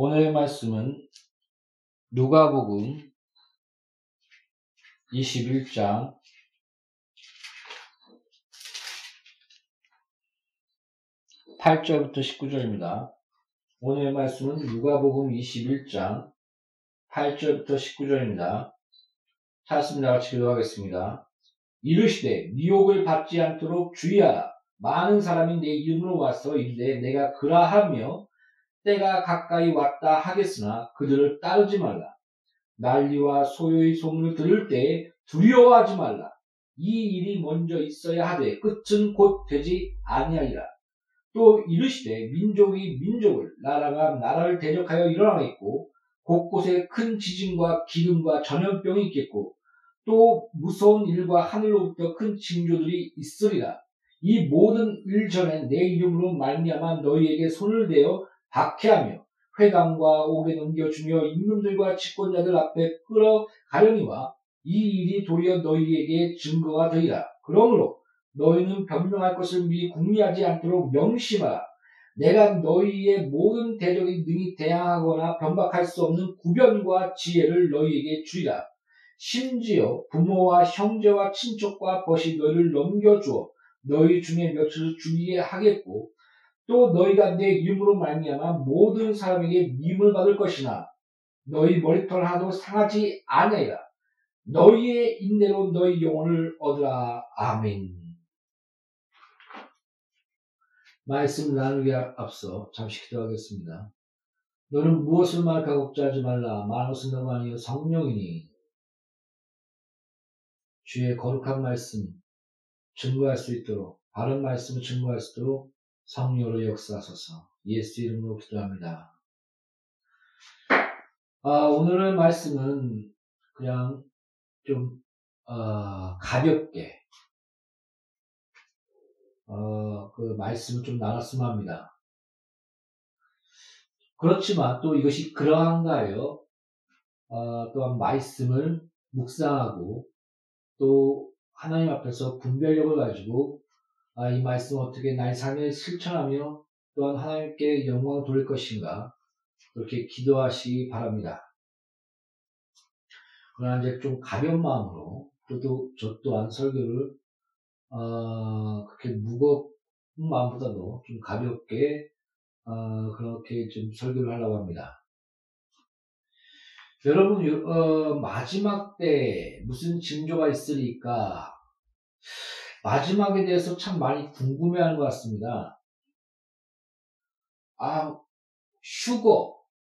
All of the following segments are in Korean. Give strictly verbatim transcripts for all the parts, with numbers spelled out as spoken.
오늘의 말씀은 누가복음 이십일 장 팔 절부터 십구 절입니다. 오늘의 말씀은 누가복음 이십일 장 팔 절부터 십구 절입니다. 찾았습니다. 같이 기도하겠습니다. 이르시되 미혹을 받지 않도록 주의하라. 많은 사람이 내 이름으로 와서 이르되 내가 그라하며 때가 가까이 왔다 하겠으나 그들을 따르지 말라. 난리와 소요의 소문을 들을 때에 두려워하지 말라. 이 일이 먼저 있어야 하되 끝은 곧 되지 아니하리라. 또 이르시되 민족이 민족을 나라가 나라를 대적하여 일어나겠고 곳곳에 큰 지진과 기근과 전염병이 있겠고 또 무서운 일과 하늘로부터 큰 징조들이 있으리라. 이 모든 일 전에 내 이름으로 말미암아 너희에게 손을 대어 박해하며 회당과 옥에 넘겨주며 임금들과 집권자들 앞에 끌어가려니와 이 일이 도리어 너희에게 증거가 되리라. 그러므로 너희는 변명할 것을 미리 궁리하지 않도록 명심하라. 내가 너희의 모든 대적이 능히 대항하거나 변박할 수 없는 구변과 지혜를 너희에게 주리라. 심지어 부모와 형제와 친척과 벗이 너희를 넘겨주어 너희 중에 몇을 죽이게 하겠고 또 너희가 내 이름으로 말미암아 모든 사람에게 미움을 받을 것이나 너희 머리털 하나도 상하지 아니하리라. 너희의 인내로 너희 영혼을 얻으라. 아멘. 말씀 나누기 앞서 잠시 기도하겠습니다. 너는 무엇을 말까 걱정하지 말라. 만옷은 너가 아니요 성령이니. 주의 거룩한 말씀 증거할 수 있도록, 바른 말씀을 증거할 수 있도록 성령으로 역사하소서. 예수 이름으로 기도합니다. 아, 오늘의 말씀은 그냥 좀 어, 가볍게 어, 그 말씀을 좀 나눴으면 합니다. 그렇지만 또 이것이 그러한가요? 어, 또한 말씀을 묵상하고 또 하나님 앞에서 분별력을 가지고 아, 이 말씀 어떻게 나의 삶에 실천하며 또한 하나님께 영광을 돌릴 것인가 그렇게 기도하시기 바랍니다. 그러나 이제 좀 가벼운 마음으로 저도 저 또한 설교를 어, 그렇게 무거운 마음보다도 좀 가볍게 어, 그렇게 좀 설교를 하려고 합니다. 여러분 어, 마지막 때 무슨 징조가 있으리까? 마지막에 대해서 참 많이 궁금해하는 것 같습니다. 아, 휴거,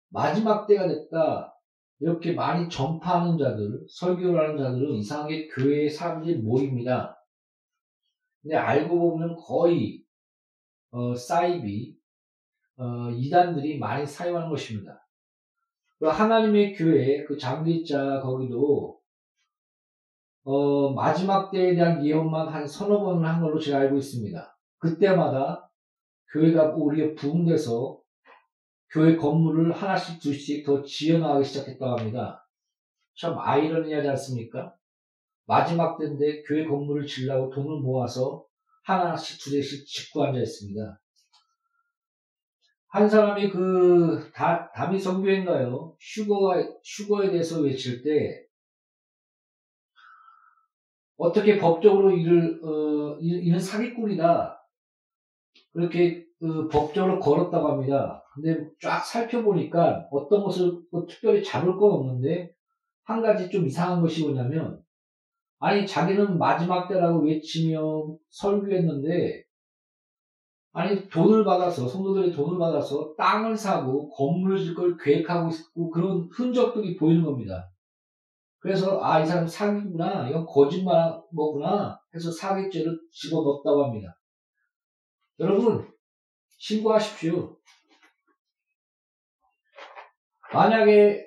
마지막 때가 됐다. 이렇게 많이 전파하는 자들, 설교를 하는 자들은 이상하게 교회의 사람들이 모입니다. 근데 알고 보면 거의 어, 사이비, 어, 이단들이 많이 사용하는 것입니다. 하나님의 교회, 그 장기자 거기도 어, 마지막 때에 대한 예언만 한 서너 번을 한 걸로 제가 알고 있습니다. 그때마다 교회가 우리의 부흥돼서 교회 건물을 하나씩 둘씩 더 지어나가기 시작했다고 합니다. 참 아이러니하지 않습니까? 마지막 때인데 교회 건물을 지으려고 돈을 모아서 하나씩 두대씩 짓고 앉아있습니다. 한 사람이 그 다, 다미선교회인가요? 휴거가, 휴거에 대해서 외칠 때 어떻게 법적으로 이를, 어, 이는 사기꾼이다. 그렇게, 어, 법적으로 걸었다고 합니다. 근데 쫙 살펴보니까 어떤 것을 뭐 특별히 잡을 건 없는데, 한 가지 좀 이상한 것이 뭐냐면, 아니, 자기는 마지막 때라고 외치며 설교했는데, 아니, 돈을 받아서, 성도들이 돈을 받아서 땅을 사고 건물을 질 걸 계획하고 있고 그런 흔적들이 보이는 겁니다. 그래서 아, 이 사람 사기구나, 이건 거짓말 뭐구나 해서 사기죄를 집어넣었다고 합니다. 여러분 신고하십시오. 만약에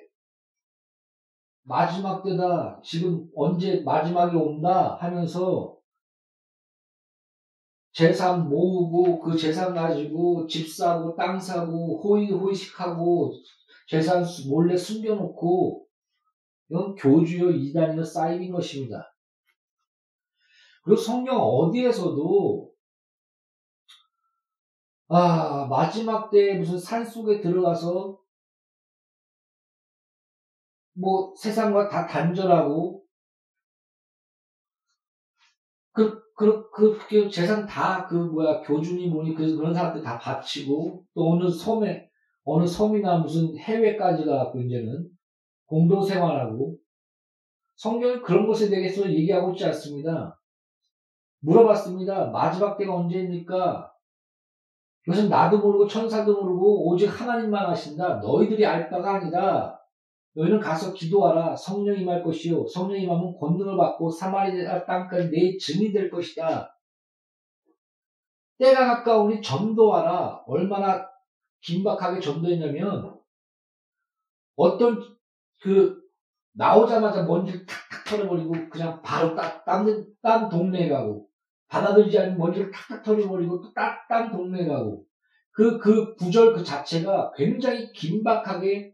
마지막 때다, 지금 언제 마지막이 온다 하면서 재산 모으고 그 재산 가지고 집 사고 땅 사고 호의 호의식하고 재산 몰래 숨겨놓고 이건 교주요, 이단이요, 사이비인 것입니다. 그리고 성경 어디에서도 아 마지막 때 무슨 산속에 들어가서 뭐 세상과 다 단절하고 그, 그, 그, 그 재산 다 그 뭐야 교주니 뭐니 그래서 그런 사람들 다 바치고 또 어느 섬에 어느 섬이나 무슨 해외까지 가고 이제는 공동 생활하고 성경이 그런 것에 대해서 얘기하고 있지 않습니다. 물어봤습니다. 마지막 때가 언제입니까? 그것은 나도 모르고 천사도 모르고 오직 하나님만 아신다. 너희들이 알 바가 아니다. 너희는 가서 기도하라. 성령이 임할 것이요. 성령이 임하면 권능을 받고 사마리아 땅까지 내 증이 될 것이다. 때가 가까우니 전도하라. 얼마나 긴박하게 전도했냐면 어떤 그 나오자마자 먼지를 탁탁 털어버리고 그냥 바로 딱 딴 딴 동네에 가고 받아들이지 않으면 먼지를 탁탁 털어버리고 또 딱 딴 동네에 가고 그, 그 구절 그 자체가 굉장히 긴박하게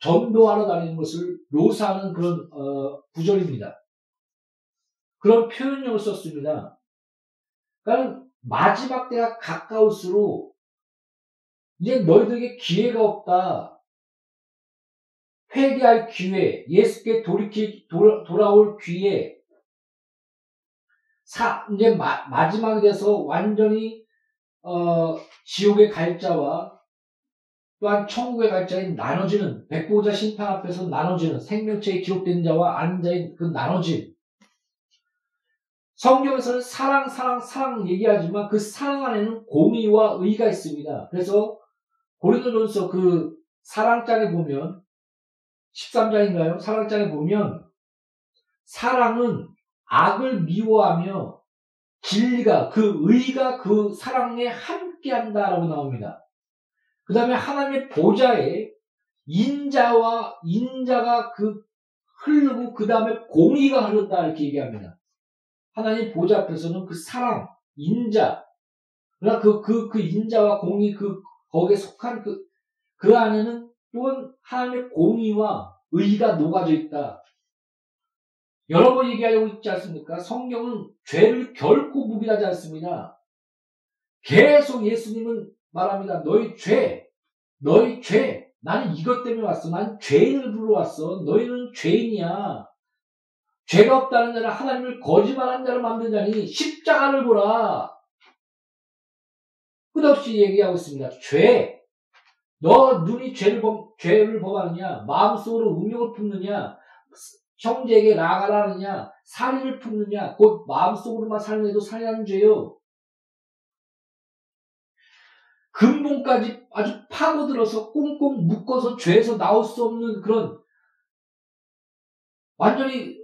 전도하러 다니는 것을 묘사하는 그런 어, 구절입니다. 그런 표현력을 썼습니다. 그러니까 마지막 때가 가까울수록 이제 너희들에게 기회가 없다. 회개할 기회, 예수께 돌이키, 돌, 돌아올 기회, 사, 이제 마, 마지막에 돼서 완전히, 어, 지옥의 갈자와 또한 천국의 갈자인 나눠지는, 백보자 심판 앞에서 나눠지는, 생명체에 기록된 자와 아는 자인 그 나눠짐. 성경에서는 사랑, 사랑, 사랑 얘기하지만 그 사랑 안에는 공의와 의가 있습니다. 그래서 고린도전서 그 사랑장에 보면, 십삼 장인가요? 사랑장에 보면 사랑은 악을 미워하며 진리가 그 의가 그 사랑에 함께한다라고 나옵니다. 그 다음에 하나님의 보좌에 인자와 인자가 그 흐르고 그 다음에 공의가 흐른다 이렇게 얘기합니다. 하나님 보좌 앞에서는 그 사랑, 인자, 그러나 그, 그, 그 인자와 공의 그 거기에 속한 그, 그 안에는 또한 하나님의 공의와 의가 녹아져 있다. 여러 번 얘기하고 있지 않습니까? 성경은 죄를 결코 무기하지 않습니다. 계속 예수님은 말합니다. 너희 죄, 너희 죄. 나는 이것 때문에 왔어. 난 죄인을 불러왔어. 너희는 죄인이야. 죄가 없다는 자는 하나님을 거짓말한 자로 만든 자니 십자가를 보라. 끝없이 얘기하고 있습니다. 죄. 너 눈이 죄를 범, 죄를 범하느냐? 마음속으로 음욕을 품느냐? 형제에게 나가라느냐? 살인을 품느냐? 곧 마음속으로만 살인해도 살인하는 죄요. 근본까지 아주 파고들어서 꽁꽁 묶어서 죄에서 나올 수 없는 그런 완전히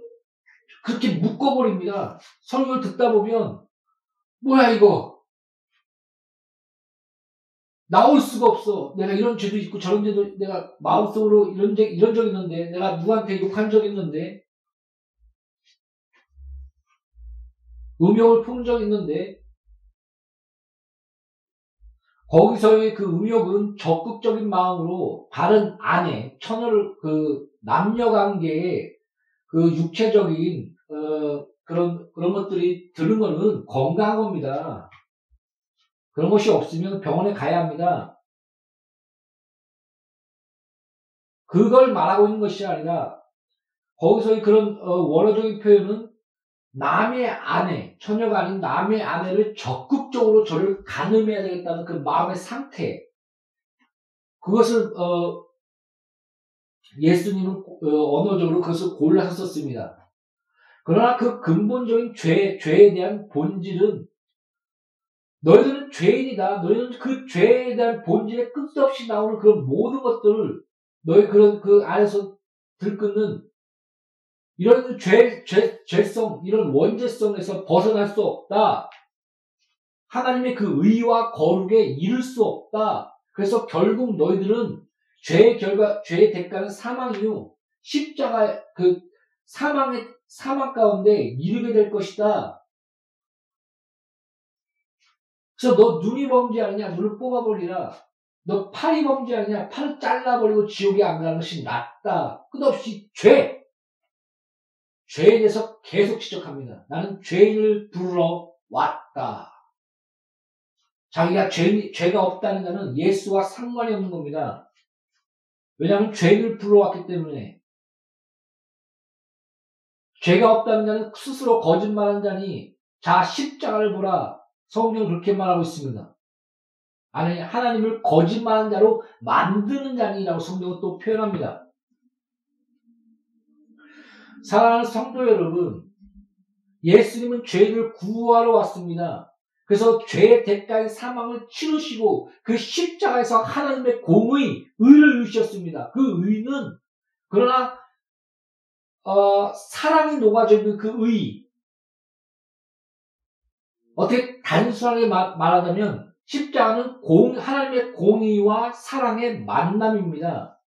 그렇게 묶어버립니다. 설교를 듣다 보면 뭐야 이거? 나올 수가 없어. 내가 이런 죄도 있고 저런 죄도 내가 마음속으로 이런 죄 이런 적 있는데 내가 누구한테 욕한 적 있는데 음욕을 품은 적 있는데 거기서의 그 음욕은 적극적인 마음으로 다른 아내, 처녀를 그 남녀 관계에 그 육체적인 어, 그런 그런 것들이 드는 거는 건강한 겁니다. 그런 것이 없으면 병원에 가야 합니다. 그걸 말하고 있는 것이 아니라 거기서의 그런 어, 원어적인 표현은 남의 아내, 처녀가 아닌 남의 아내를 적극적으로 저를 가늠해야 되겠다는 그 마음의 상태 그것을 어, 예수님은 어, 언어적으로 그것을 골라서 썼습니다. 그러나 그 근본적인 죄, 죄에 대한 본질은 너희들은 죄인이다. 너희는 그 죄에 대한 본질에 끝없이 나오는 그런 모든 것들을 너희 그런 그 안에서 들끓는 이런 죄, 죄, 죄성, 이런 원죄성에서 벗어날 수 없다. 하나님의 그 의와 거룩에 이를 수 없다. 그래서 결국 너희들은 죄의 결과, 죄의 대가는 사망이요. 십자가 그 사망의 사망 가운데 이르게 될 것이다. 그래서 너 눈이 범죄하느냐 눈을 뽑아버리라. 너 팔이 범죄하느냐 팔을 잘라버리고 지옥에 안 가는 것이 낫다. 끝없이 죄. 죄에 대해서 계속 지적합니다. 나는 죄인을 부르러 왔다. 자기가 죄, 죄가 없다는 자는 예수와 상관이 없는 겁니다. 왜냐하면 죄인을 부르러 왔기 때문에 죄가 없다는 자는 스스로 거짓말한 자니 자 십자가를 보라. 성경은 그렇게 말하고 있습니다. 아니 하나님을 거짓말한 자로 만드는 자니라고 성경은 또 표현합니다. 사랑하는 성도 여러분, 예수님은 죄를 구하러 왔습니다. 그래서 죄의 대가인 사망을 치르시고 그 십자가에서 하나님의 공의, 의를 이루셨습니다. 그 의는 그러나 어, 사랑이 녹아져 있는 그 의, 어떻게 단순하게 말, 말하자면 십자가는 공, 하나님의 공의와 사랑의 만남입니다.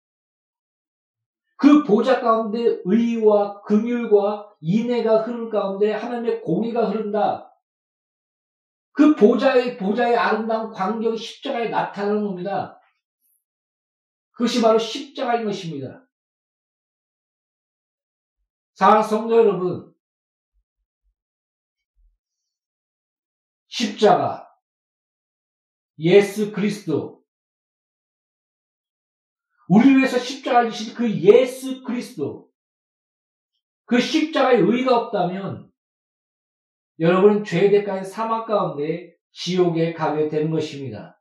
그 보좌 가운데 의와 긍휼과 인애가 흐른 가운데 하나님의 공의가 흐른다. 그 보좌의, 보좌의 아름다운 광경이 십자가에 나타나는 겁니다. 그것이 바로 십자가인 것입니다. 사랑하는 성도 여러분, 십자가, 예수 그리스도, 우리 위해서 십자가를 지신 그 예수 그리스도, 그 십자가의 의의가 없다면 여러분은 죄의 대가인 사망 가운데 지옥에 가게 되는 것입니다.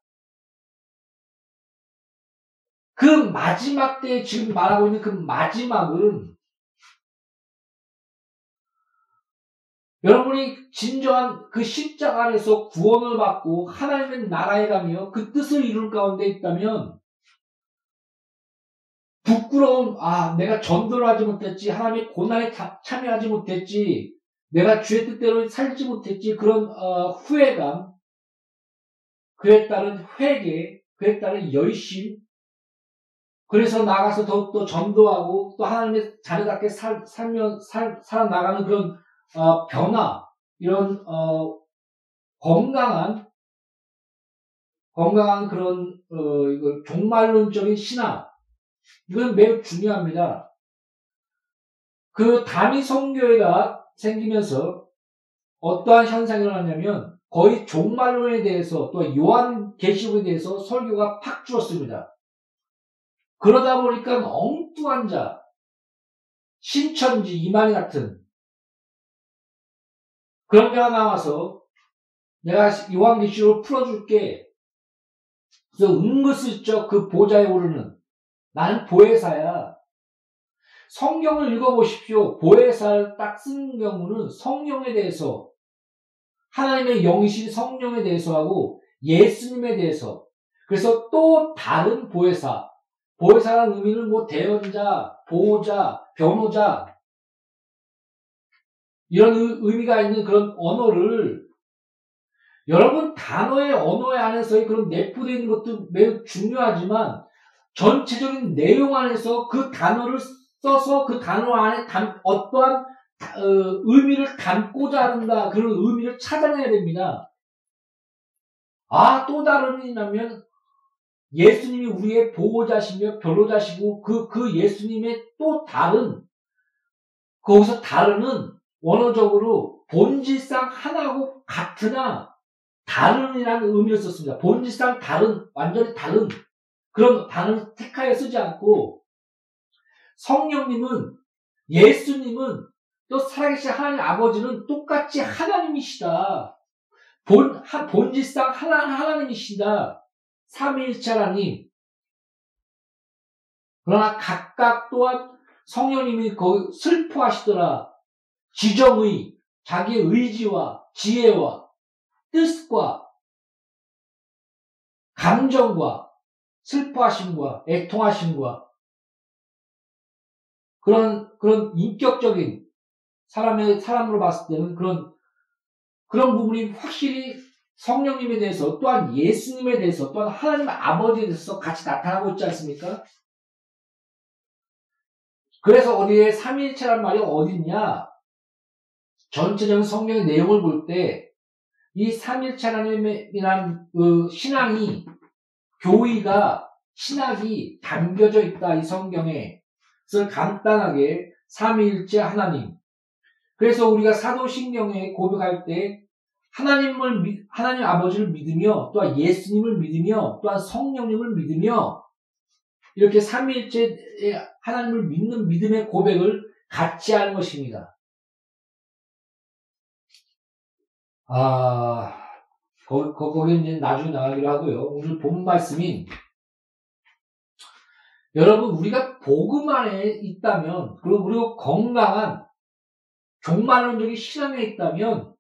그 마지막 때에 지금 말하고 있는 그 마지막은 여러분이 진정한 그 십자가 안에서 구원을 받고 하나님의 나라에 가며 그 뜻을 이룰 가운데 있다면 부끄러운, 아 내가 전도를 하지 못했지, 하나님의 고난에 참여하지 못했지, 내가 주의 뜻대로 살지 못했지, 그런 어, 후회감, 그에 따른 회개, 그에 따른 열심, 그래서 나가서 더욱더 전도하고 또 하나님의 자녀답게 살, 살며, 살, 살아나가는 그런 어, 변화, 이런 어, 건강한 건강한 그런 어, 이거 종말론적인 신앙, 이건 매우 중요합니다. 그 단위 선교회가 생기면서 어떠한 현상이 일어났냐면 거의 종말론에 대해서 또 요한계시록에 대해서 설교가 팍 줄었습니다. 그러다 보니까 엉뚱한 자, 신천지 이만희 같은 그런 자가 나와서 내가 요한계시록을 풀어줄게, 그래서 은근슬쩍 그 보좌에 오르는, 나는 보혜사야. 성경을 읽어보십시오. 보혜사를 딱 쓴 경우는 성령에 대해서, 하나님의 영신 성령에 대해서 하고 예수님에 대해서. 그래서 또 다른 보혜사, 보혜사라는 의미는 뭐 대언자, 보호자, 변호자, 이런 의미가 있는 그런 언어를, 여러분 단어의 언어에 안에서의 그런 내포되어 있는 것도 매우 중요하지만 전체적인 내용 안에서 그 단어를 써서 그 단어 안에 감, 어떠한 어, 의미를 담고자 하는가, 그런 의미를 찾아내야 됩니다. 아, 또 다른 의미라면 예수님이 우리의 보호자시며 변호자시고 그, 그 예수님의 또 다른, 거기서 다른은 원어적으로 본질상 하나고 같으나 다른이라는 의미를 썼습니다. 본질상 다른, 완전히 다른 그런 단어를 택하여 쓰지 않고, 성령님은, 예수님은, 또 살아계신 하나님 아버지는 똑같이 하나님이시다. 본, 하, 본질상 하나, 하나님이시다. 삼위일체 하나님. 그러나 각각 또한 성령님이 거기 슬퍼하시더라. 지정의, 자기의 의지와 지혜와 뜻과 감정과 슬퍼하심과 애통하심과 그런 그런 인격적인 사람의 사람으로 봤을 때는 그런 그런 부분이 확실히 성령님에 대해서, 또한 예수님에 대해서, 또한 하나님 아버지에 대해서 같이 나타나고 있지 않습니까? 그래서 어디에 삼위일체란 말이 어딨냐? 전체적인 성경의 내용을 볼 때 이 삼위일체 하나님이란 그 신앙이, 교의가, 신학이 담겨져 있다, 이 성경에. 그래서 간단하게 삼위일체 하나님. 그래서 우리가 사도신경에 고백할 때 하나님을, 하나님 아버지를 믿으며, 또한 예수님을 믿으며, 또한 성령님을 믿으며, 이렇게 삼위일체의 하나님을 믿는 믿음의 고백을 같이 하는 것입니다. 아, 거, 거, 거기는 이제 나중에 나가기로 하고요. 오늘 본 말씀인, 여러분, 우리가 복음 안에 있다면, 그리고 우리가 건강한 종말론적인 신앙에 있다면,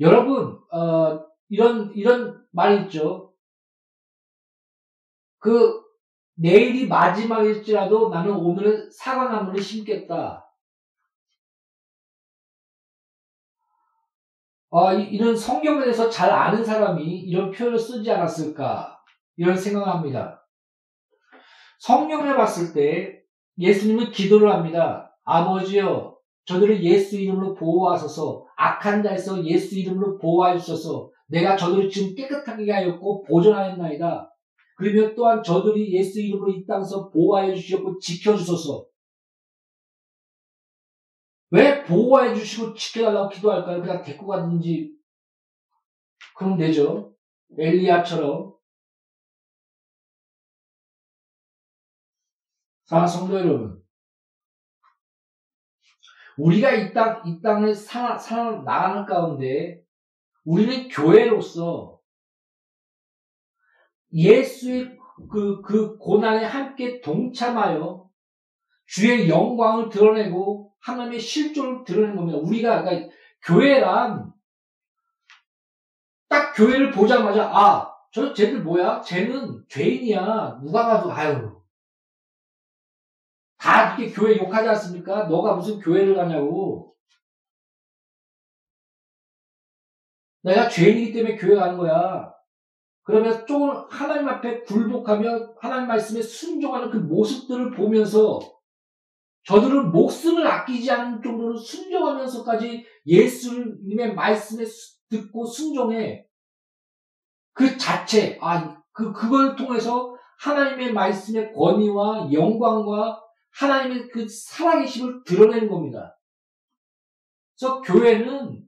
여러분, 어, 이런, 이런 말이 있죠. 그, 내일이 마지막일지라도 나는 오늘은 사과나무를 심겠다. 아, 이런 성경에 대해서 잘 아는 사람이 이런 표현을 쓰지 않았을까, 이런 생각을 합니다. 성경을 봤을 때 예수님은 기도를 합니다. 아버지여, 저들을 예수 이름으로 보호하소서. 악한 자에서 예수 이름으로 보호하여주소서. 내가 저들을 지금 깨끗하게 하였고 보존하였나이다. 그러면 또한 저들이 예수 이름으로 이 땅에서 보호하여 주시고 지켜주소서. 왜 보호해 주시고 지켜달라고 기도할까요? 그냥 데리고 가든지 그럼 되죠. 엘리야처럼. 사랑하는 성도 여러분, 우리가 이 땅, 이 땅을 살아, 살아 나가는 가운데 우리는 교회로서 예수의 그, 그 고난에 함께 동참하여 주의 영광을 드러내고 하나님의 실존을 드러내는 겁니다. 우리가, 그러니까 교회란 딱 교회를 보자마자, 아, 저 쟤들 뭐야? 쟤는 죄인이야. 누가 봐도, 아유. 다 이렇게 교회 욕하지 않습니까? 너가 무슨 교회를 가냐고. 내가 죄인이기 때문에 교회 가는 거야. 그러면서 조금 하나님 앞에 굴복하며 하나님 말씀에 순종하는 그 모습들을 보면서 저들은 목숨을 아끼지 않는 정도로 순종하면서까지 예수님의 말씀에 듣고 순종해. 그 자체, 아, 그, 그걸 통해서 하나님의 말씀의 권위와 영광과 하나님의 그 살아계심을 드러내는 겁니다. 그래서 교회는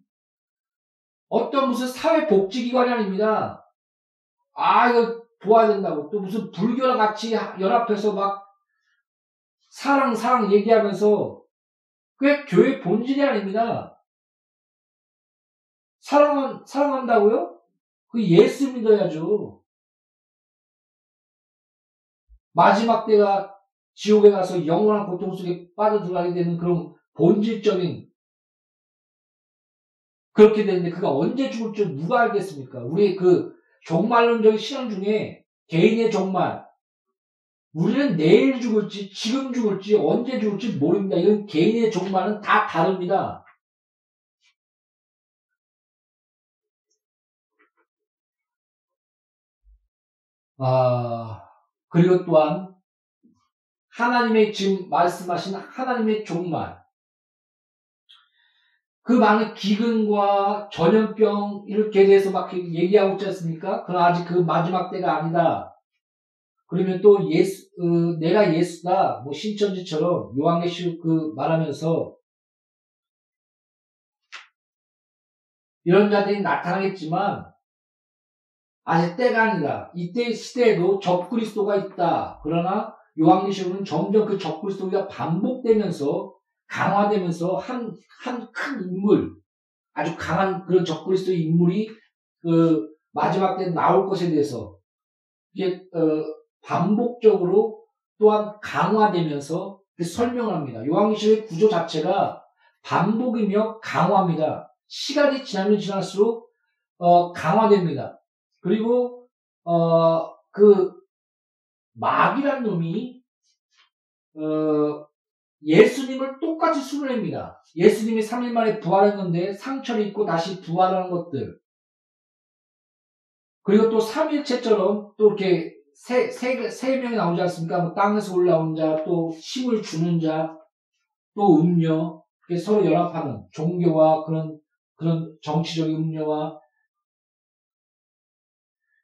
어떤 무슨 사회복지기관이 아닙니다. 아, 이거 도와야 된다고. 또 무슨 불교랑 같이 연합해서 막 사랑, 사랑 얘기하면서 그게 교회 본질이 아닙니다. 사랑한, 사랑한다고요? 그 예수 믿어야죠. 마지막 때가 지옥에 가서 영원한 고통 속에 빠져들어가게 되는 그런 본질적인 그렇게 되는데 그가 언제 죽을 줄 누가 알겠습니까? 우리의 그 종말론적인 신앙 중에 개인의 종말, 우리는 내일 죽을지 지금 죽을지 언제 죽을지 모릅니다. 이건 개인의 종말은 다 다릅니다. 아, 그리고 또한 하나님의 지금 말씀하신 하나님의 종말, 그 많은 기근과 전염병 이렇게 대해서 막 얘기하고 있지 않습니까? 그럼 아직 그 마지막 때가 아니다. 그러면 또 예수, 어, 내가 예수다, 뭐 신천지처럼 요한계시록 그 말하면서 이런 자들이 나타나겠지만 아직 때가 아니다. 이때 시대에도 적그리스도가 있다. 그러나 요한계시록은 점점 그 적그리스도가 반복되면서 강화되면서 한, 한 큰 인물, 아주 강한 그런 적그리스도 인물이 그 마지막 때 나올 것에 대해서 이게 어. 반복적으로 또한 강화되면서 설명을 합니다. 요한계시록의 구조 자체가 반복이며 강화입니다. 시간이 지나면 지날수록 어, 강화됩니다. 그리고 어, 그 마귀란 놈이 어, 예수님을 똑같이 수련합니다. 예수님이 삼 일 만에 부활했는데 상처를 입고 다시 부활하는 것들, 그리고 또 삼일체처럼 또 이렇게 세, 세, 세 명이 나오지 않습니까? 뭐 땅에서 올라온 자, 또 힘을 주는 자, 또 음료, 서로 연합하는 종교와 그런, 그런 정치적인 음료와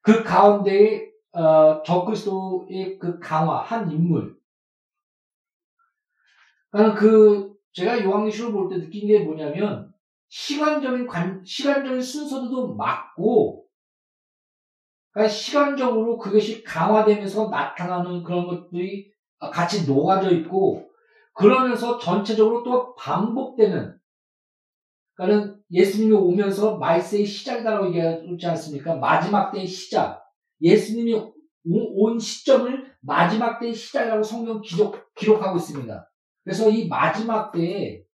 그 가운데에, 어, 적그리스도의 그 강화, 한 인물. 나는 그, 제가 요한계시록 볼 때 느낀 게 뭐냐면, 시간적인 관, 시간적인 순서도 맞고, 그러니까 시간적으로 그것이 강화되면서 나타나는 그런 것들이 같이 녹아져 있고, 그러면서 전체적으로 또 반복되는, 그러니까는 예수님이 오면서 말세의 시작이라고 얘기하지 않습니까? 마지막 때의 시작. 예수님이 온 시점을 마지막 때의 시작이라고 성경 기록, 기록하고 있습니다. 그래서 이 마지막 때에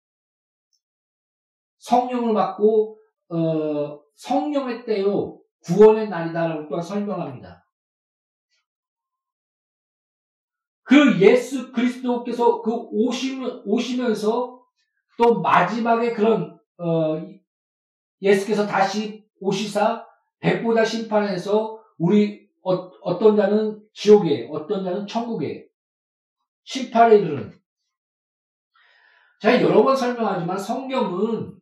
성령을 받고 어, 성령의 때요 구원의 날이다라고 또한 설명합니다. 그 예수 그리스도께서 그 오시면, 오시면서 또 마지막에 그런 어, 예수께서 다시 오시사 백보다 심판에서 우리 어, 어떤 자는 지옥에 어떤 자는 천국에 심판에 이르는. 제가 여러 번 설명하지만 성경은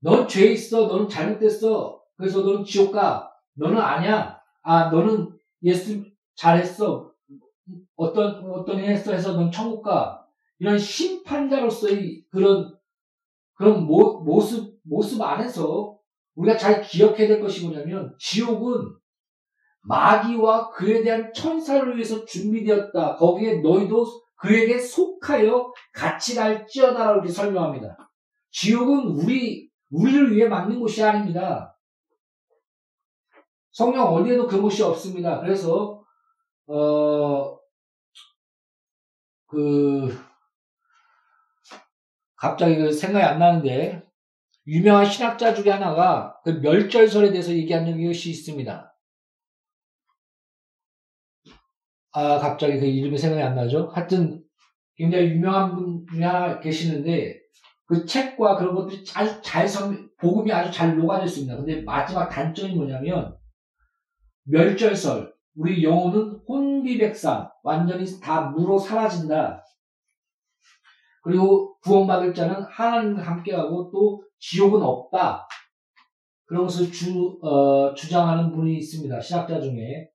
넌 죄 있어, 너는 잘못됐어, 그래서 너는 지옥 가, 너는 아니야, 아 너는 예수 잘했어, 어떤 어떤 일 했어 해서 넌 천국 가, 이런 심판자로서의 그런 그런 모, 모습 모습 안에서 우리가 잘 기억해야 될 것이 뭐냐면 지옥은 마귀와 그에 대한 천사를 위해서 준비되었다. 거기에 너희도 그에게 속하여 같이 갈지어다라고 이렇게 설명합니다. 지옥은 우리 우리를 위해 만든 곳이 아닙니다. 성령 어디에도 그 곳이 없습니다. 그래서 어 그 갑자기 생각이 안 나는데 유명한 신학자 중에 하나가 그 멸절설에 대해서 얘기하는 것이 있습니다. 아 갑자기 그 이름이 생각이 안 나죠. 하여튼 굉장히 유명한 분 중에 하나 계시는데. 그 책과 그런 것들이 아주 잘, 복음이 아주 잘 녹아져 있습니다. 근데 마지막 단점이 뭐냐면, 멸절설. 우리 영혼은 혼비백산. 완전히 다 무로 사라진다. 그리고 구원받을 자는 하나님과 함께하고 또 지옥은 없다. 그러면서 주, 어, 주장하는 분이 있습니다. 신학자 중에.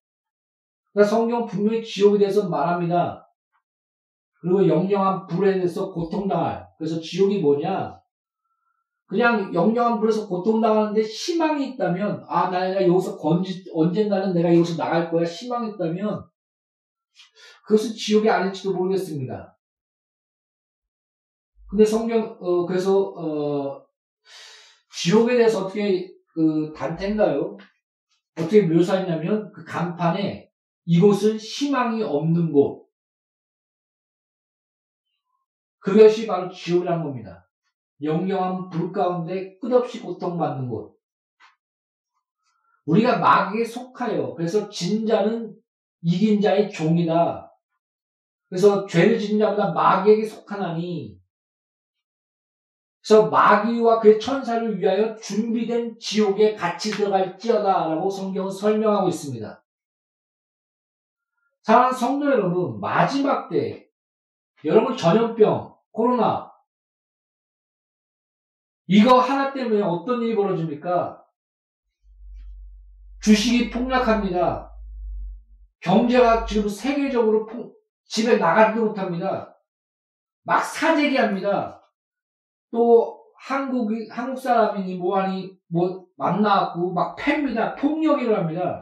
그러니까 성경 분명히 지옥에 대해서 말합니다. 그리고 영영한 불에 대해서 고통당할. 그래서 지옥이 뭐냐? 그냥 영영한 불에서 고통당하는데 희망이 있다면, 아, 내가 여기서 건지, 언젠가는 내가 여기서 나갈 거야. 희망이 있다면, 그것은 지옥이 아닐지도 모르겠습니다. 근데 성경, 어, 그래서, 어, 지옥에 대해서 어떻게, 그, 단태인가요? 어떻게 묘사했냐면, 그 간판에, 이곳은 희망이 없는 곳. 그것이 바로 지옥이란 겁니다. 영영한 불 가운데 끝없이 고통받는 곳. 우리가 마귀에 속하여, 그래서 진자는 이긴 자의 종이다. 그래서 죄를 지은 자보다 마귀에게 속하나니. 그래서 마귀와 그의 천사를 위하여 준비된 지옥에 같이 들어갈지어다라고 성경은 설명하고 있습니다. 사랑하는 성도 여러분, 마지막 때 여러분 전염병, 코로나 이거 하나 때문에 어떤 일이 벌어집니까? 주식이 폭락합니다. 경제가 지금 세계적으로 폭, 집에 나가지도 못합니다. 막 사재기합니다. 또 한국이 한국 사람이니 뭐하니 뭐 만나고 막 팹니다. 폭력이라 합니다.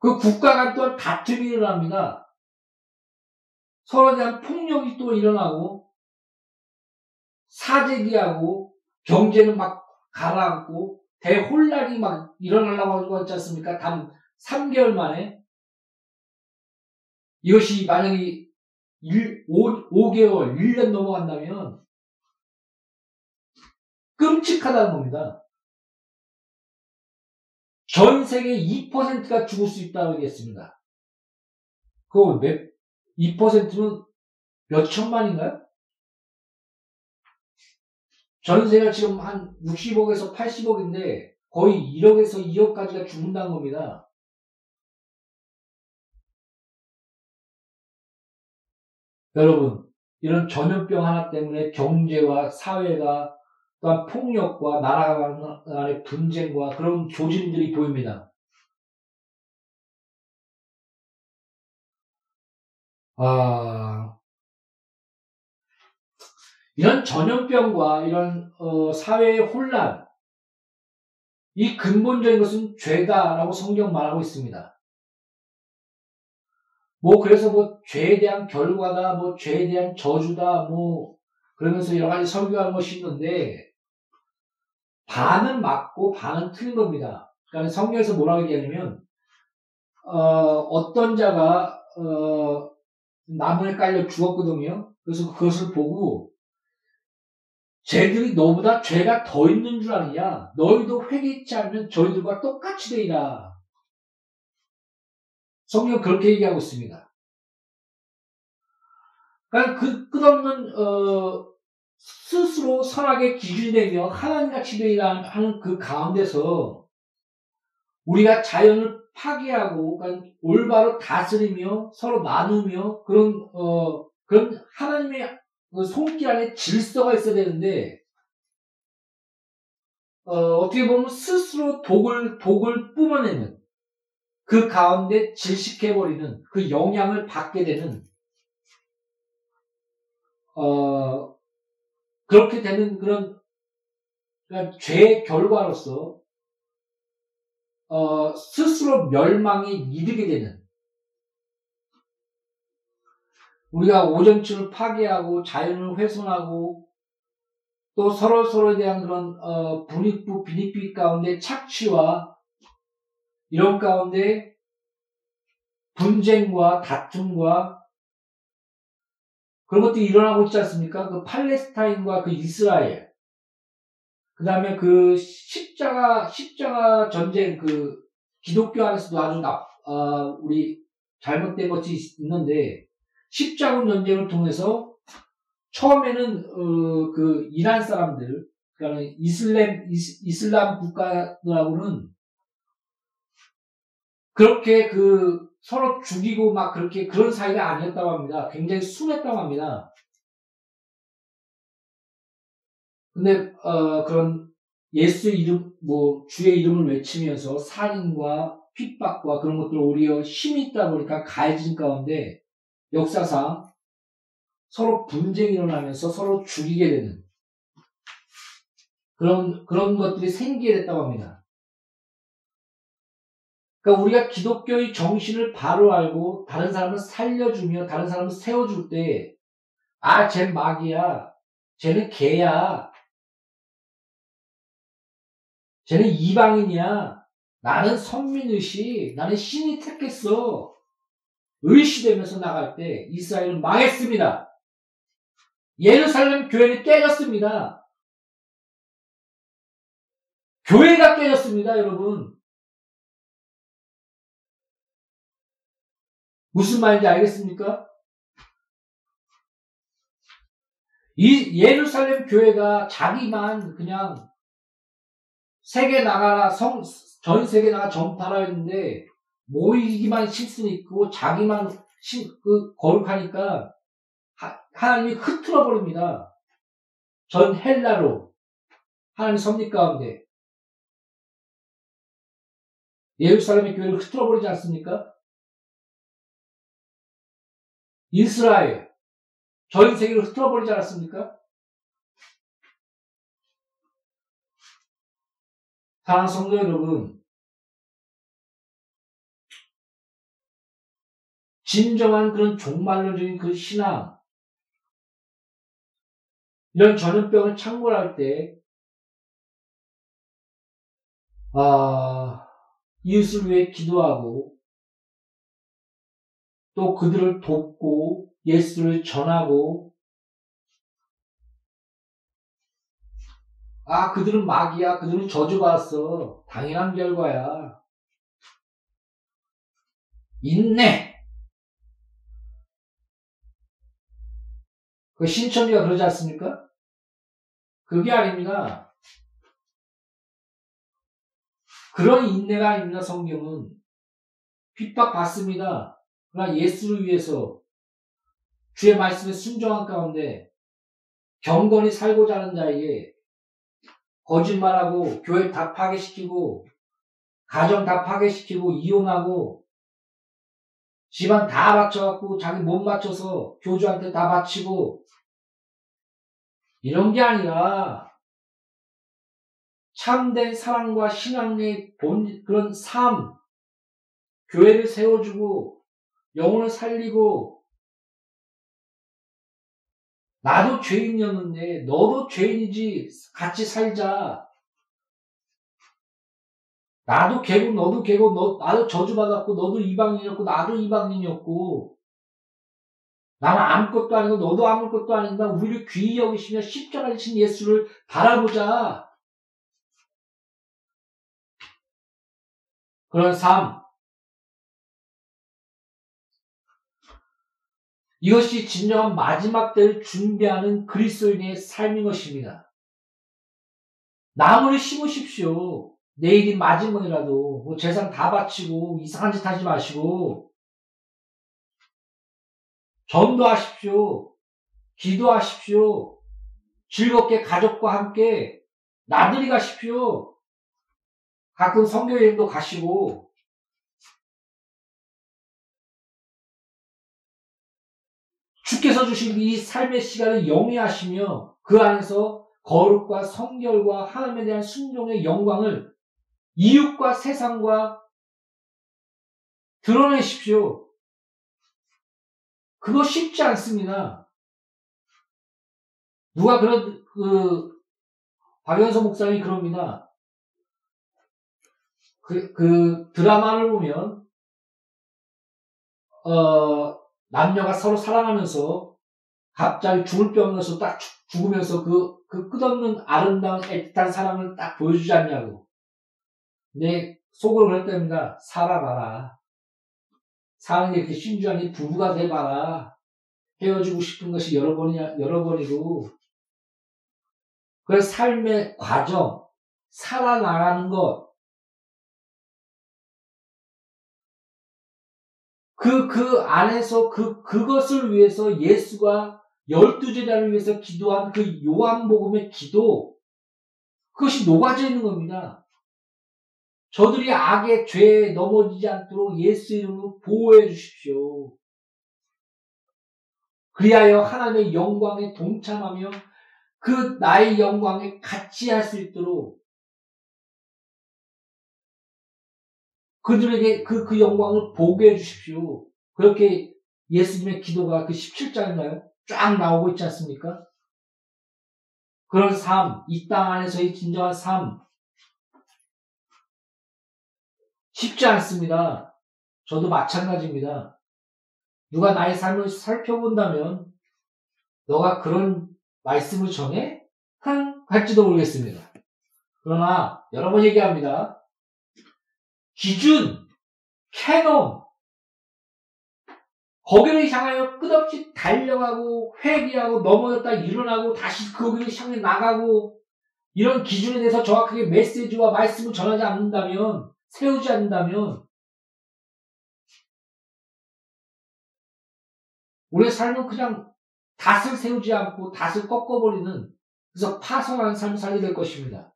그 국가 간 또한 다툼이 일어납니다. 서로에 대한 폭력이 또 일어나고, 사재기하고, 경제는 막 가라앉고, 대혼란이 막 일어나려고 하지 않습니까? 단 삼 개월 만에. 이것이 만약에 오 개월, 일 년 넘어간다면, 끔찍하다는 겁니다. 전 세계 이 퍼센트가 죽을 수 있다고 얘기했습니다. 그거 몇, 이 퍼센트는 몇 천만인가요? 전세가 지금 한 육십억에서 팔십억인데 거의 일억에서 이억까지가 죽는다는 겁니다. 여러분, 이런 전염병 하나 때문에 경제와 사회가 또한 폭력과 나라 간의 분쟁과 그런 조짐들이 보입니다. 아, 이런 전염병과 이런, 어, 사회의 혼란, 이 근본적인 것은 죄다라고 성경 말하고 있습니다. 뭐, 그래서 뭐, 죄에 대한 결과다, 뭐, 죄에 대한 저주다, 뭐, 그러면서 여러 가지 설교하는 것이 있는데 반은 맞고 반은 틀린 겁니다. 그러니까 성경에서 뭐라고 얘기하냐면 어, 어떤 자가 어, 나무에 깔려 죽었거든요. 그래서 그것을 보고 쟤들이 너보다 죄가 더 있는 줄 아느냐? 너희도 회개치 않으면 저희들과 똑같이 되리라. 성경 그렇게 얘기하고 있습니다. 그러니까 그 끝없는 어, 스스로 선악의 기준이 되며 하나님같이 되리라 하는 그 가운데서 우리가 자연을 파괴하고 그러니까 올바로 다스리며 서로 나누며 그런 어, 그런 하나님의 그 손길 안에 질서가 있어야 되는데, 어, 어떻게 보면 스스로 독을, 독을 뿜어내는, 그 가운데 질식해버리는, 그 영향을 받게 되는, 어, 그렇게 되는 그런, 그러니까 죄의 결과로서, 어, 스스로 멸망에 이르게 되는, 우리가 오존층을 파괴하고 자연을 훼손하고 또 서로 서로에 대한 그런 어, 분익부 빈익비 가운데 착취와 이런 가운데 분쟁과 다툼과 그런 것들이 일어나고 있지 않습니까? 그 팔레스타인과 그 이스라엘 그 다음에 그 십자가 십자가 전쟁 그 기독교 안에서도 아주 나, 어, 우리 잘못된 것이 있는데. 십자군 전쟁을 통해서 처음에는 어, 그 이란 사람들, 그러니까 이슬람 이스, 이슬람 국가들하고는 그렇게 그 서로 죽이고 막 그렇게 그런 사이가 아니었다고 합니다. 굉장히 순했다고 합니다. 근데 어, 그런 예수 이름, 뭐 주의 이름을 외치면서 살인과 핍박과 그런 것들 오히려 힘이 있다 보니까 가해진 가운데. 역사상 서로 분쟁이 일어나면서 서로 죽이게 되는 그런 그런 것들이 생기게 됐다고 합니다. 그러니까 우리가 기독교의 정신을 바로 알고 다른 사람을 살려주며 다른 사람을 세워줄 때 아, 쟤 마귀야, 쟤는 개야, 쟤는 이방인이야, 나는 선민의식, 나는 신이 택했어. 의시되면서 나갈 때 이스라엘은 망했습니다. 예루살렘 교회는 깨졌습니다. 교회가 깨졌습니다, 여러분. 무슨 말인지 알겠습니까? 이 예루살렘 교회가 자기만 그냥 세계 나가라, 성, 전 세계 나가 전파라 했는데 모이기만 실수 있고 자기만 신, 그 거룩하니까 하, 하나님이 흐트러 버립니다. 전 헬라로 하나님 섭리 가운데 예루살렘의 교회를 흐트러 버리지 않습니까? 이스라엘 전 세계를 흐트러 버리지 않았습니까? 사랑하는 성도 여러분. 진정한 그런 종말론적인 그 신앙 이런 전염병을 창궐할 때 아, 이웃을 위해 기도하고 또 그들을 돕고 예수를 전하고 아 그들은 마귀야 그들은 저주받았어 당연한 결과야 인내 그 신천지가 그러지 않습니까? 그게 아닙니다. 그런 인내가 아닙니다. 성경은 핍박받습니다. 그러나 예수를 위해서 주의 말씀에 순종한 가운데 경건히 살고자 하는 자에게 거짓말하고 교회 다 파괴시키고 가정 다 파괴시키고 이혼하고 집안 다 바쳐갖고 자기 몸 바쳐서 교주한테 다 바치고 이런 게 아니라 참된 사랑과 신앙의 본 그런 삶 교회를 세워주고 영혼을 살리고 나도 죄인이었는데 너도 죄인이지 같이 살자. 나도 개고 너도 개고 너, 나도 저주받았고 너도 이방인이었고 나도 이방인이었고 나는 아무것도 아니고 너도 아무것도 아닌가 우리를 귀히 여기시며 십자가에 친 예수를 바라보자. 그런 삶, 이것이 진정한 마지막 때를 준비하는 그리스도인의 삶인 것입니다. 나무를 심으십시오. 내일이 마지막이라도 뭐 재산 다 바치고 이상한 짓 하지 마시고 전도하십시오. 기도하십시오. 즐겁게 가족과 함께 나들이 가십시오. 가끔 선교여행도 가시고 주께서 주신 이 삶의 시간을 영위하시며 그 안에서 거룩과 성결과 하나님에 대한 순종의 영광을 이웃과 세상과 드러내십시오. 그거 쉽지 않습니다. 누가 그런, 그, 박연서 목사님이 그럽니다. 그, 그 드라마를 보면, 어, 남녀가 서로 사랑하면서 갑자기 죽을 게 없어서 딱 죽으면서 그, 그 끝없는 아름다운 애틋한 사랑을 딱 보여주지 않냐고. 내 속으로 그랬답니다. 살아봐라. 사는 게 그렇게 신주하니 부부가 돼봐라. 헤어지고 싶은 것이 여러 번이야, 여러 번이고. 그래서 삶의 과정, 살아나가는 것. 그, 그 안에서 그, 그것을 위해서 예수가 열두 제자를 위해서 기도한 그 요한복음의 기도. 그것이 녹아져 있는 겁니다. 저들이 악의 죄에 넘어지지 않도록 예수 이름으로 보호해 주십시오. 그리하여 하나님의 영광에 동참하며 그 나의 영광에 같이 할 수 있도록 그들에게 그, 그 영광을 보게 해 주십시오. 그렇게 예수님의 기도가 그 십칠 장인가요? 쫙 나오고 있지 않습니까? 그런 삶, 이 땅 안에서의 진정한 삶, 쉽지 않습니다. 저도 마찬가지입니다. 누가 나의 삶을 살펴본다면 너가 그런 말씀을 전해? 흥! 할지도 모르겠습니다. 그러나 여러 번 얘기합니다. 기준, 캐논, 거기를 향하여 끝없이 달려가고 회귀하고 넘어졌다 일어나고 다시 거기를 향해 나가고 이런 기준에 대해서 정확하게 메시지와 말씀을 전하지 않는다면 세우지 않는다면 우리의 삶은 그냥 닷을 세우지 않고 닷을 꺾어버리는 그래서 파손하는 삶을 살게 될 것입니다.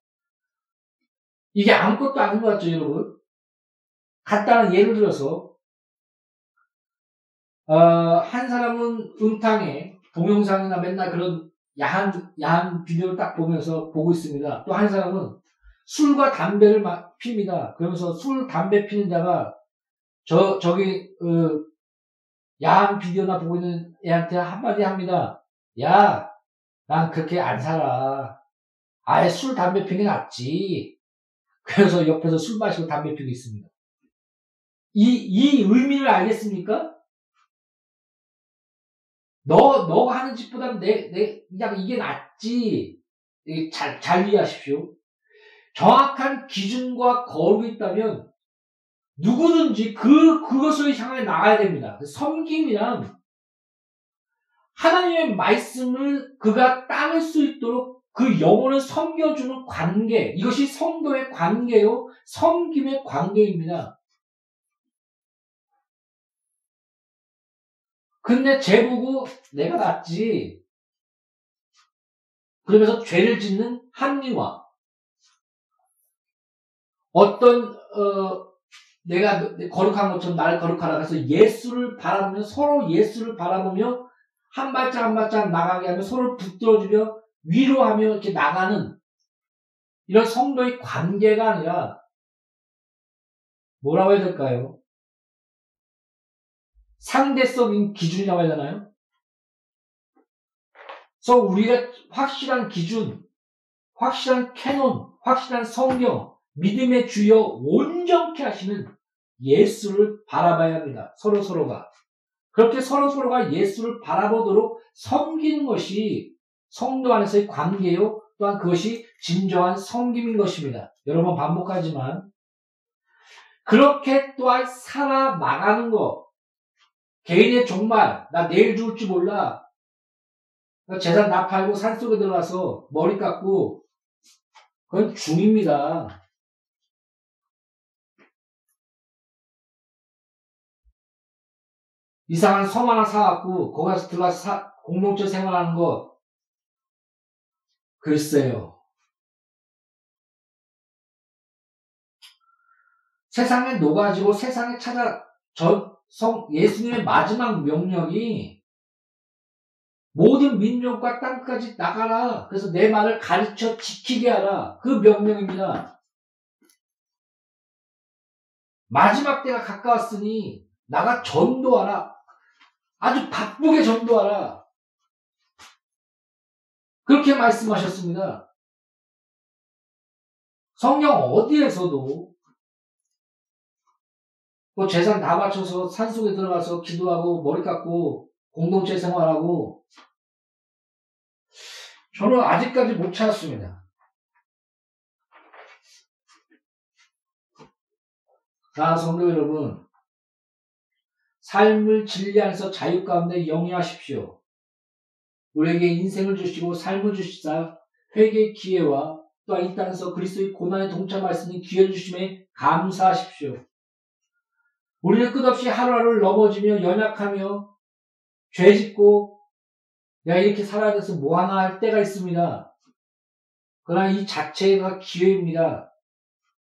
이게 아무것도 아닌 것 같죠, 여러분? 간단한 예를 들어서 어, 한 사람은 음탕에 동영상이나 맨날 그런 야한 야한 비디오를 딱 보면서 보고 있습니다. 또 한 사람은 술과 담배를 마, 핍니다. 그러면서 술, 담배 피는 자가 저, 저기, 어, 야한 비디오나 보고 있는 애한테 한마디 합니다. 야, 난 그렇게 안 살아. 아예 술, 담배 피는 게 낫지. 그래서 옆에서 술 마시고 담배 피고 있습니다. 이, 이 의미를 알겠습니까? 너, 너가 하는 짓보단 내, 내, 그냥 이게 낫지. 잘, 잘 이해하십시오. 정확한 기준과 거룩이 있다면 누구든지 그, 그것을 향해 나가야 됩니다. 섬김이란 하나님의 말씀을 그가 따를 수 있도록 그 영혼을 섬겨주는 관계, 이것이 성도의 관계요, 섬김의 관계입니다. 근데 쟤 보고 내가 낫지. 그러면서 죄를 짓는 합리화. 어떤 어 내가 거룩한 것처럼 나를 거룩하라 해서 예수를 바라보며 서로 예수를 바라보며 한 발짝 한 발짝 나가게 하며 서로 붙들어주며 위로하며 이렇게 나가는 이런 성도의 관계가 아니라 뭐라고 해야 될까요? 상대적인 기준이라고 해야 되나요? 그래서 우리가 확실한 기준, 확실한 캐논, 확실한 성경, 믿음의 주여 온전케 하시는 예수를 바라봐야 합니다. 서로서로가. 그렇게 서로서로가 예수를 바라보도록 섬기는 것이 성도 안에서의 관계요. 또한 그것이 진정한 섬김인 것입니다. 여러 번 반복하지만 그렇게 또한 살아나가는 것. 개인의 정말 나 내일 죽을지 몰라. 재산 다 팔고 산속에 들어가서 머리 깎고 그건 중입니다. 이상한 섬 하나 사갖고 거기 가서 들어가서 사, 공동체 생활하는 것 글쎄요. 세상에 녹아지고 세상에 찾아 전 성 예수님의 마지막 명령이 모든 민족과 땅까지 나가라. 그래서 내 말을 가르쳐 지키게 하라. 그 명령입니다. 마지막 때가 가까웠으니 나가 전도하라. 아주 바쁘게 전도하라. 그렇게 말씀하셨습니다. 성경 어디에서도 뭐 재산 다 바쳐서 산속에 들어가서 기도하고 머리 깎고 공동체 생활하고 저는 아직까지 못 찾았습니다. 자, 성도 여러분 삶을 진리 안에서 자유 가운데 영위하십시오. 우리에게 인생을 주시고 삶을 주시사 회개의 기회와 또한 이 땅에서 그리스도의 고난에 동참할 수 있는 기회를 주심에 감사하십시오. 우리는 끝없이 하루하루를 넘어지며 연약하며 죄짓고 내가 이렇게 살아야 돼서 뭐하나 할 때가 있습니다. 그러나 이 자체가 기회입니다.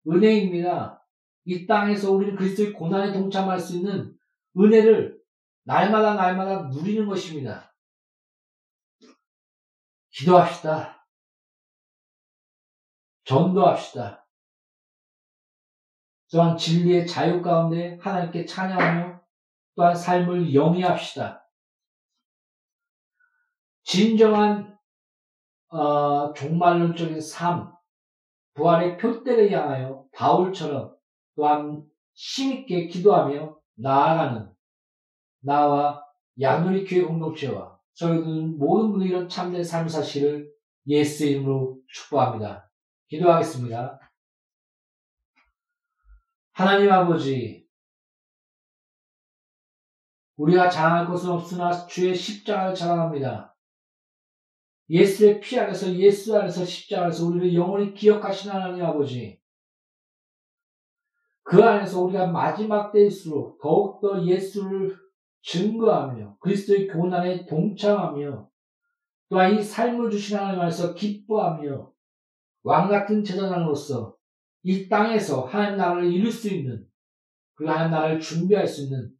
은혜입니다. 이 땅에서 우리는 그리스도의 고난에 동참할 수 있는 은혜를 날마다 날마다 누리는 것입니다. 기도합시다. 전도합시다. 또한 진리의 자유 가운데 하나님께 찬양하며 또한 삶을 영위합시다. 진정한 어, 종말론적인 삶, 부활의 표대를 향하여 바울처럼 또한 힘있게 기도하며 나아가는 나와 양누리 교회 공동체와 저희 모든 분들이 이런 참된 삶 사실을 예수의 이름으로 축복합니다. 기도하겠습니다. 하나님 아버지, 우리가 자랑할 것은 없으나 주의 십자가를 자랑합니다. 예수의 피 안에서 예수 안에서 십자가에서 우리를 영원히 기억하신 하나님 아버지, 그 안에서 우리가 마지막 때일수록 더욱더 예수를 증거하며 그리스도의 고난에 동참하며 또한 이 삶을 주신 하나님 안에서 기뻐하며 왕같은 제사장으로서 이 땅에서 하나님 나라를 이룰 수 있는 그 하나님 나라를 준비할 수 있는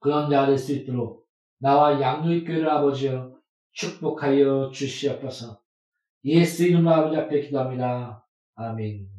그런 자가 될 수 있도록 나와 양누리 교회를 아버지여 축복하여 주시옵소서. 예수 이름으로 아버지 앞에 기도합니다. 아멘.